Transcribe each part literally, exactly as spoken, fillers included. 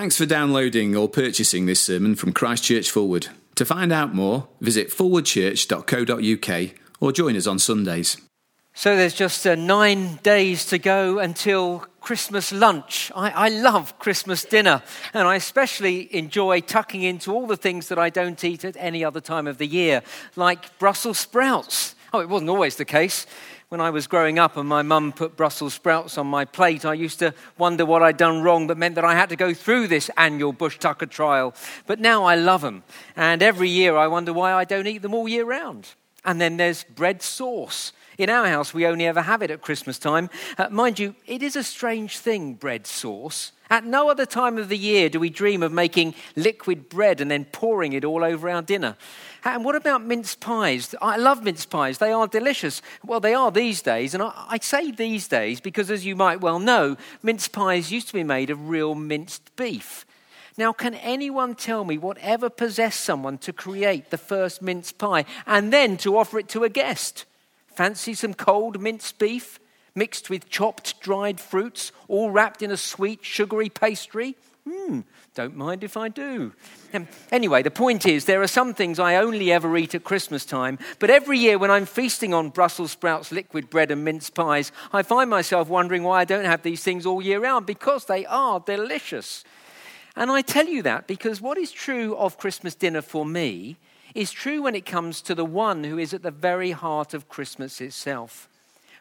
Thanks for downloading or purchasing this sermon from Christchurch Forward. To find out more, visit forward church dot co dot u k or join us on Sundays. So there's just uh, nine days to go until Christmas lunch. I, I love Christmas dinner, and I especially enjoy tucking into all the things that I don't eat at any other time of the year, like Brussels sprouts. Oh, it wasn't always the case. When I was growing up and my mum put Brussels sprouts on my plate, I used to wonder what I'd done wrong that meant that I had to go through this annual bush tucker trial. But now I love them, and every year I wonder why I don't eat them all year round. And then there's bread sauce. In our house, we only ever have it at Christmas time. Uh, mind you, it is a strange thing, bread sauce. At no other time of the year do we dream of making liquid bread and then pouring it all over our dinner. And what about mince pies? I love mince pies. They are delicious. Well, they are these days. And I, I say these days because, as you might well know, mince pies used to be made of real minced beef. Now, can anyone tell me whatever possessed someone to create the first mince pie and then to offer it to a guest? Fancy some cold minced beef mixed with chopped dried fruits, all wrapped in a sweet sugary pastry? Hmm, don't mind if I do. Um, anyway, the point is, there are some things I only ever eat at Christmas time, but every year when I'm feasting on Brussels sprouts, liquid bread and mince pies, I find myself wondering why I don't have these things all year round, because they are delicious. And I tell you that because what is true of Christmas dinner for me is true when it comes to the one who is at the very heart of Christmas itself.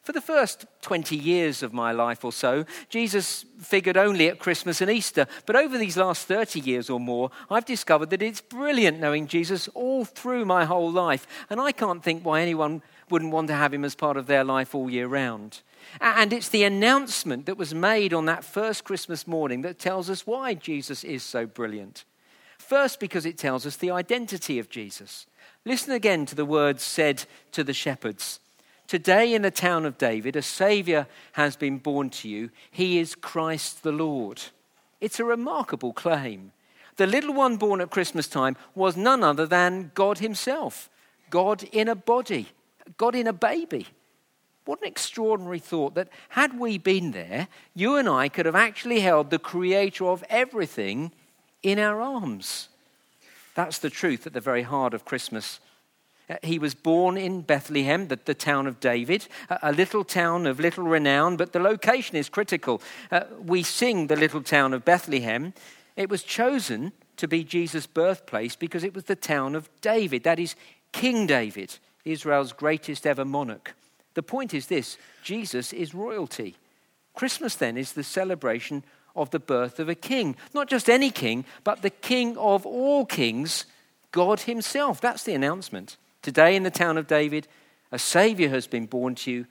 For the first twenty years of my life or so, Jesus figured only at Christmas and Easter. But over these last thirty years or more, I've discovered that it's brilliant knowing Jesus all through my whole life. And I can't think why anyone wouldn't want to have him as part of their life all year round. And it's the announcement that was made on that first Christmas morning that tells us why Jesus is so brilliant. First, because it tells us the identity of Jesus. Listen again to the words said to the shepherds. Today in the town of David, a Saviour has been born to you. He is Christ the Lord. It's a remarkable claim. The little one born at Christmas time was none other than God himself. God in a body. God in a baby. What an extraordinary thought that had we been there, you and I could have actually held the creator of everything in our arms. That's the truth at the very heart of Christmas. He was born in Bethlehem, the, the town of David, a little town of little renown, but the location is critical. Uh, we sing the little town of Bethlehem. It was chosen to be Jesus' birthplace because it was the town of David. That is King David, Israel's greatest ever monarch. The point is this: Jesus is royalty. Christmas then is the celebration of the birth of a king. Not just any king, but the king of all kings, God himself. That's the announcement. Today in the town of David, a saviour has been born to you.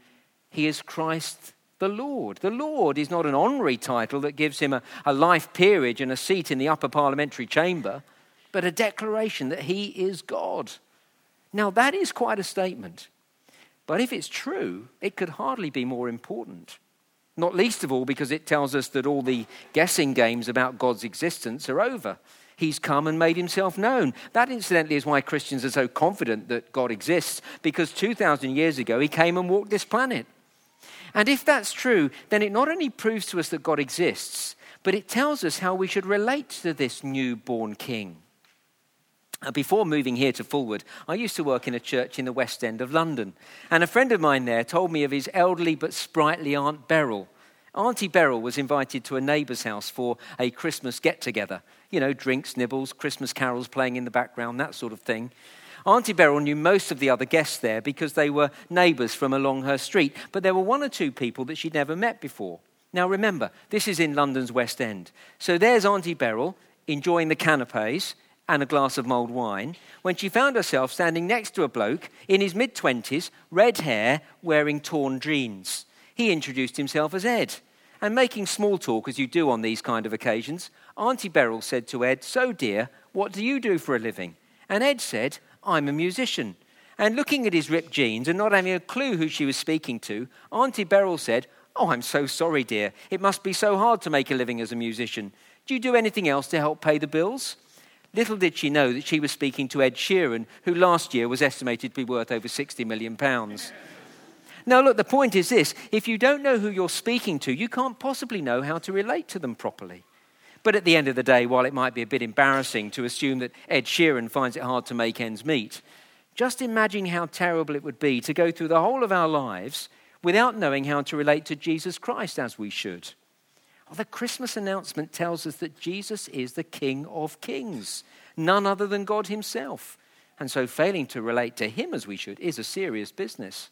He is Christ the Lord. The Lord is not an honorary title that gives him a, a life peerage and a seat in the upper parliamentary chamber, but a declaration that he is God. Now that is quite a statement. But if it's true, it could hardly be more important. Not least of all because it tells us that all the guessing games about God's existence are over. He's come and made himself known. That, incidentally, is why Christians are so confident that God exists, because two thousand years ago he came and walked this planet. And if that's true, then it not only proves to us that God exists, but it tells us how we should relate to this newborn king. Before moving here to Fulwood, I used to work in a church in the West End of London. And a friend of mine there told me of his elderly but sprightly Aunt Beryl. Auntie Beryl was invited to a neighbour's house for a Christmas get-together. You know, drinks, nibbles, Christmas carols playing in the background, that sort of thing. Auntie Beryl knew most of the other guests there because they were neighbours from along her street. But there were one or two people that she'd never met before. Now remember, this is in London's West End. So there's Auntie Beryl enjoying the canapés and a glass of mulled wine, when she found herself standing next to a bloke in his mid-twenties, red hair, wearing torn jeans. He introduced himself as Ed. And making small talk, as you do on these kind of occasions, Auntie Beryl said to Ed, "So dear, what do you do for a living?" And Ed said, "I'm a musician." And looking at his ripped jeans and not having a clue who she was speaking to, Auntie Beryl said, "Oh, I'm so sorry, dear. It must be so hard to make a living as a musician. Do you do anything else to help pay the bills?" Little did she know that she was speaking to Ed Sheeran, who last year was estimated to be worth over sixty million pounds. Now, look, the point is this. If you don't know who you're speaking to, you can't possibly know how to relate to them properly. But at the end of the day, while it might be a bit embarrassing to assume that Ed Sheeran finds it hard to make ends meet, just imagine how terrible it would be to go through the whole of our lives without knowing how to relate to Jesus Christ as we should. Well, the Christmas announcement tells us that Jesus is the King of Kings, none other than God himself. And so failing to relate to him as we should is a serious business.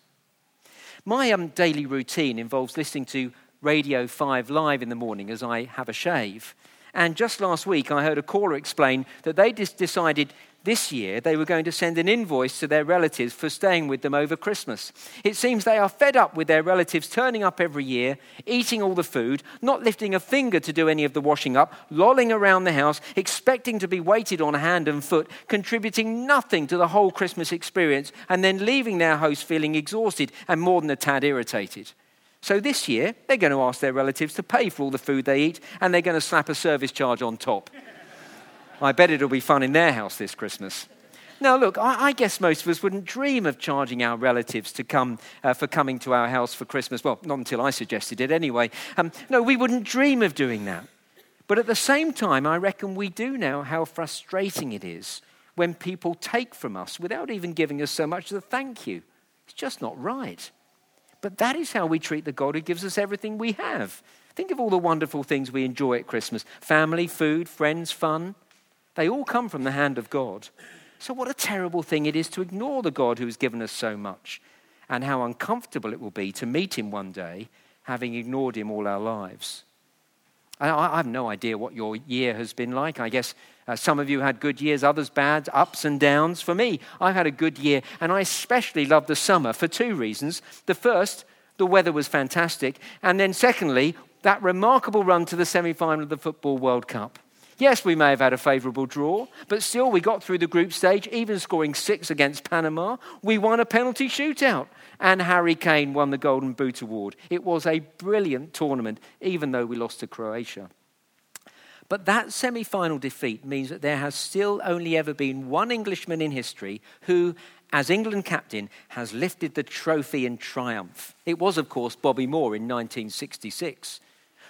My um, daily routine involves listening to Radio five Live in the morning as I have a shave. And just last week, I heard a caller explain that they just decided this year they were going to send an invoice to their relatives for staying with them over Christmas. It seems they are fed up with their relatives turning up every year, eating all the food, not lifting a finger to do any of the washing up, lolling around the house, expecting to be waited on hand and foot, contributing nothing to the whole Christmas experience, and then leaving their host feeling exhausted and more than a tad irritated. So this year, they're going to ask their relatives to pay for all the food they eat, and they're going to slap a service charge on top. I bet it'll be fun in their house this Christmas. Now, look, I, I guess most of us wouldn't dream of charging our relatives to come uh, for coming to our house for Christmas. Well, not until I suggested it anyway. Um, no, we wouldn't dream of doing that. But at the same time, I reckon we do know how frustrating it is when people take from us without even giving us so much as a thank you. It's just not right. But that is how we treat the God who gives us everything we have. Think of all the wonderful things we enjoy at Christmas. Family, food, friends, fun. They all come from the hand of God. So what a terrible thing it is to ignore the God who has given us so much, and how uncomfortable it will be to meet him one day, having ignored him all our lives. I have no idea what your year has been like. I guess uh, some of you had good years, others bad, ups and downs. For me, I've had a good year, and I especially love the summer for two reasons. The first, the weather was fantastic, and then secondly, that remarkable run to the semi-final of the Football World Cup. Yes, we may have had a favourable draw, but still we got through the group stage, even scoring six against Panama. We won a penalty shootout, and Harry Kane won the Golden Boot Award. It was a brilliant tournament, even though we lost to Croatia. But that semi-final defeat means that there has still only ever been one Englishman in history who, as England captain, has lifted the trophy in triumph. It was, of course, Bobby Moore in nineteen sixty-six.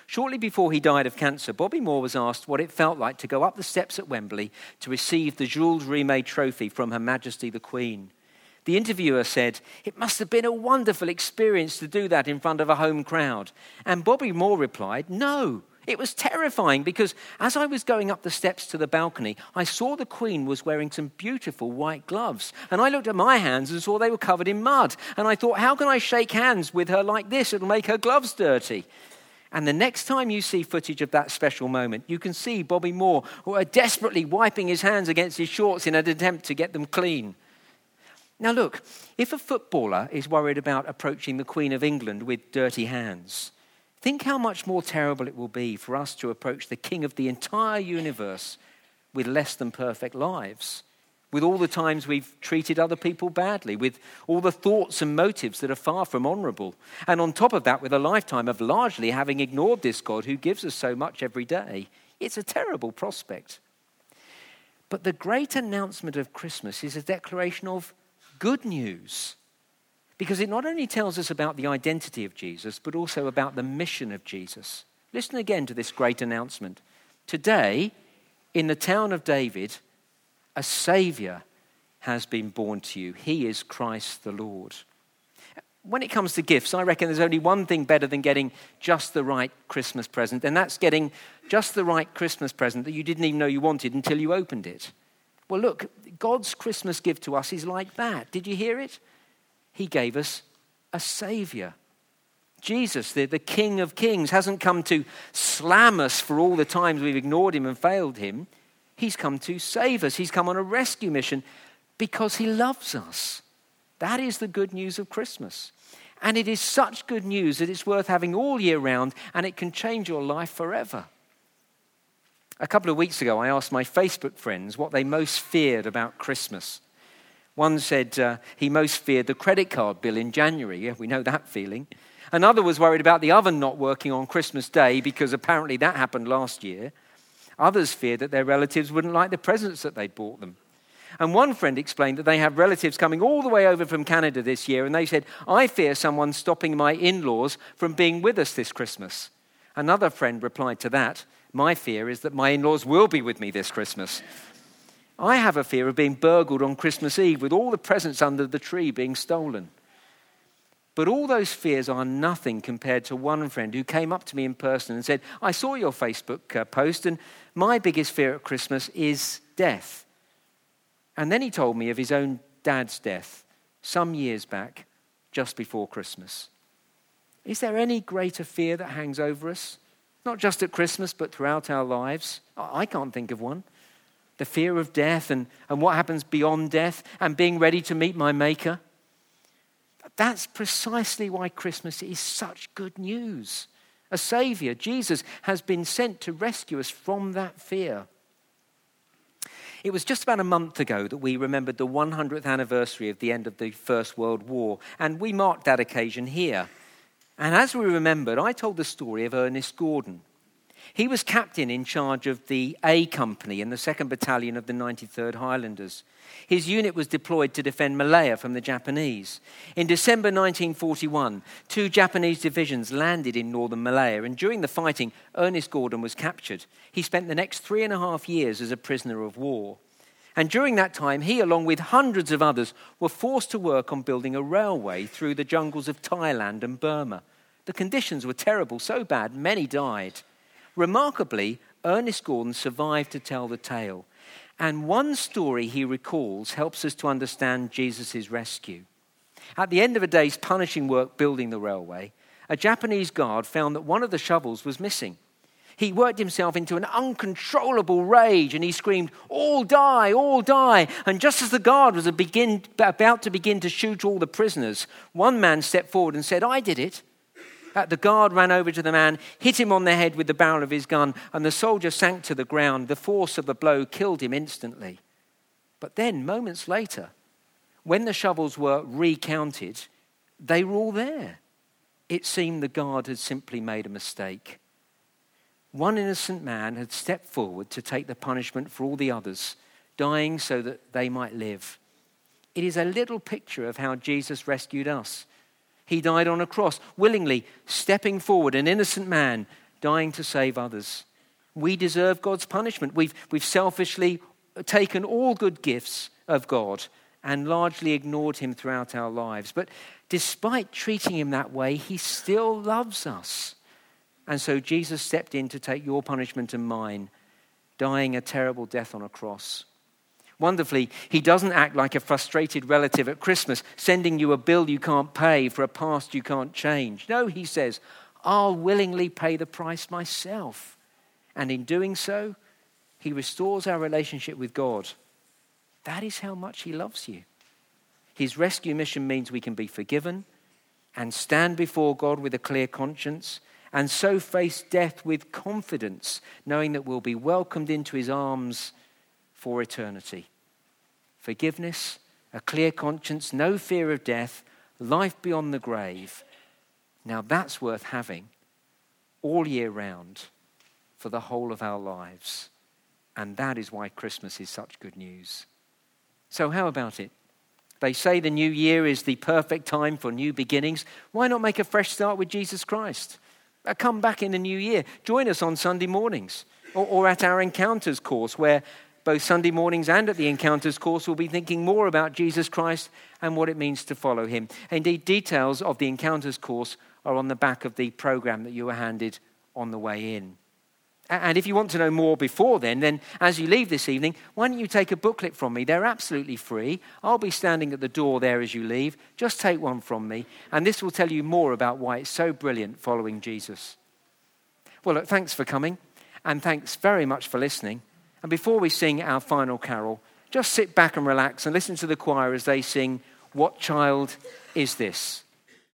Shortly before he died of cancer, Bobby Moore was asked what it felt like to go up the steps at Wembley to receive the Jules Rimet trophy from Her Majesty the Queen. The interviewer said, "It must have been a wonderful experience to do that in front of a home crowd." And Bobby Moore replied, "No, it was terrifying because as I was going up the steps to the balcony, I saw the Queen was wearing some beautiful white gloves. And I looked at my hands and saw they were covered in mud. And I thought, how can I shake hands with her like this? It'll make her gloves dirty." And the next time you see footage of that special moment, you can see Bobby Moore desperately wiping his hands against his shorts in an attempt to get them clean. Now look, if a footballer is worried about approaching the Queen of England with dirty hands, think how much more terrible it will be for us to approach the King of the entire universe with less than perfect lives, with all the times we've treated other people badly, with all the thoughts and motives that are far from honourable. And on top of that, with a lifetime of largely having ignored this God who gives us so much every day. It's a terrible prospect. But the great announcement of Christmas is a declaration of good news, because it not only tells us about the identity of Jesus, but also about the mission of Jesus. Listen again to this great announcement. Today, in the town of David, a Saviour has been born to you. He is Christ the Lord. When it comes to gifts, I reckon there's only one thing better than getting just the right Christmas present, and that's getting just the right Christmas present that you didn't even know you wanted until you opened it. Well, look, God's Christmas gift to us is like that. Did you hear it? He gave us a Saviour. Jesus, the, the King of Kings, hasn't come to slam us for all the times we've ignored him and failed him. He's come to save us. He's come on a rescue mission because he loves us. That is the good news of Christmas. And it is such good news that it's worth having all year round, and it can change your life forever. A couple of weeks ago, I asked my Facebook friends what they most feared about Christmas. One said uh, he most feared the credit card bill in January. Yeah, we know that feeling. Another was worried about the oven not working on Christmas Day because apparently that happened last year. Others feared that their relatives wouldn't like the presents that they'd bought them. And one friend explained that they have relatives coming all the way over from Canada this year, and they said, "I fear someone's stopping my in-laws from being with us this Christmas." Another friend replied to that, My fear is that my in-laws will be with me this Christmas. I have a fear of being burgled on Christmas Eve with all the presents under the tree being stolen. But all those fears are nothing compared to one friend who came up to me in person and said, I saw your Facebook post and my biggest fear at Christmas is death. And then he told me of his own dad's death some years back, just before Christmas. Is there any greater fear that hangs over us? Not just at Christmas, but throughout our lives. I can't think of one. The fear of death and, and what happens beyond death and being ready to meet my Maker. That's precisely why Christmas is such good news. A Saviour, Jesus, has been sent to rescue us from that fear. It was just about a month ago that we remembered the one hundredth anniversary of the end of the First World War, and we marked that occasion here. And as we remembered, I told the story of Ernest Gordon. He was captain in charge of the A Company in the second Battalion of the ninety-third Highlanders. His unit was deployed to defend Malaya from the Japanese. In December nineteen forty-one, two Japanese divisions landed in northern Malaya, and during the fighting, Ernest Gordon was captured. He spent the next three and a half years as a prisoner of war. And during that time, he, along with hundreds of others, were forced to work on building a railway through the jungles of Thailand and Burma. The conditions were terrible, so bad, many died. Remarkably, Ernest Gordon survived to tell the tale. And one story he recalls helps us to understand Jesus' rescue. At the end of a day's punishing work building the railway, a Japanese guard found that one of the shovels was missing. He worked himself into an uncontrollable rage and he screamed, all die, all die. And just as the guard was a begin, about to begin to shoot all the prisoners, one man stepped forward and said, I did it. The guard ran over to the man, hit him on the head with the barrel of his gun, and the soldier sank to the ground. The force of the blow killed him instantly. But then, moments later, when the shovels were recounted, they were all there. It seemed the guard had simply made a mistake. One innocent man had stepped forward to take the punishment for all the others, dying so that they might live. It is a little picture of how Jesus rescued us. He died on a cross, willingly stepping forward, an innocent man, dying to save others. We deserve God's punishment. We've, we've selfishly taken all good gifts of God and largely ignored him throughout our lives. But despite treating him that way, he still loves us. And so Jesus stepped in to take your punishment and mine, dying a terrible death on a cross. Wonderfully, he doesn't act like a frustrated relative at Christmas, sending you a bill you can't pay for a past you can't change. No, he says, I'll willingly pay the price myself. And in doing so, he restores our relationship with God. That is how much he loves you. His rescue mission means we can be forgiven and stand before God with a clear conscience, and so face death with confidence, knowing that we'll be welcomed into his arms for eternity. Forgiveness, a clear conscience, no fear of death, life beyond the grave. Now that's worth having all year round for the whole of our lives. And that is why Christmas is such good news. So how about it? They say the new year is the perfect time for new beginnings. Why not make a fresh start with Jesus Christ? Come back in the new year. Join us on Sunday mornings or, or at our Encounters course, where both Sunday mornings and at the Encounters course, we'll be thinking more about Jesus Christ and what it means to follow him. Indeed, details of the Encounters course are on the back of the program that you were handed on the way in. And if you want to know more before then, then as you leave this evening, why don't you take a booklet from me? They're absolutely free. I'll be standing at the door there as you leave. Just take one from me, and this will tell you more about why it's so brilliant following Jesus. Well, look, thanks for coming, and thanks very much for listening. And before we sing our final carol, just sit back and relax and listen to the choir as they sing, What Child Is This?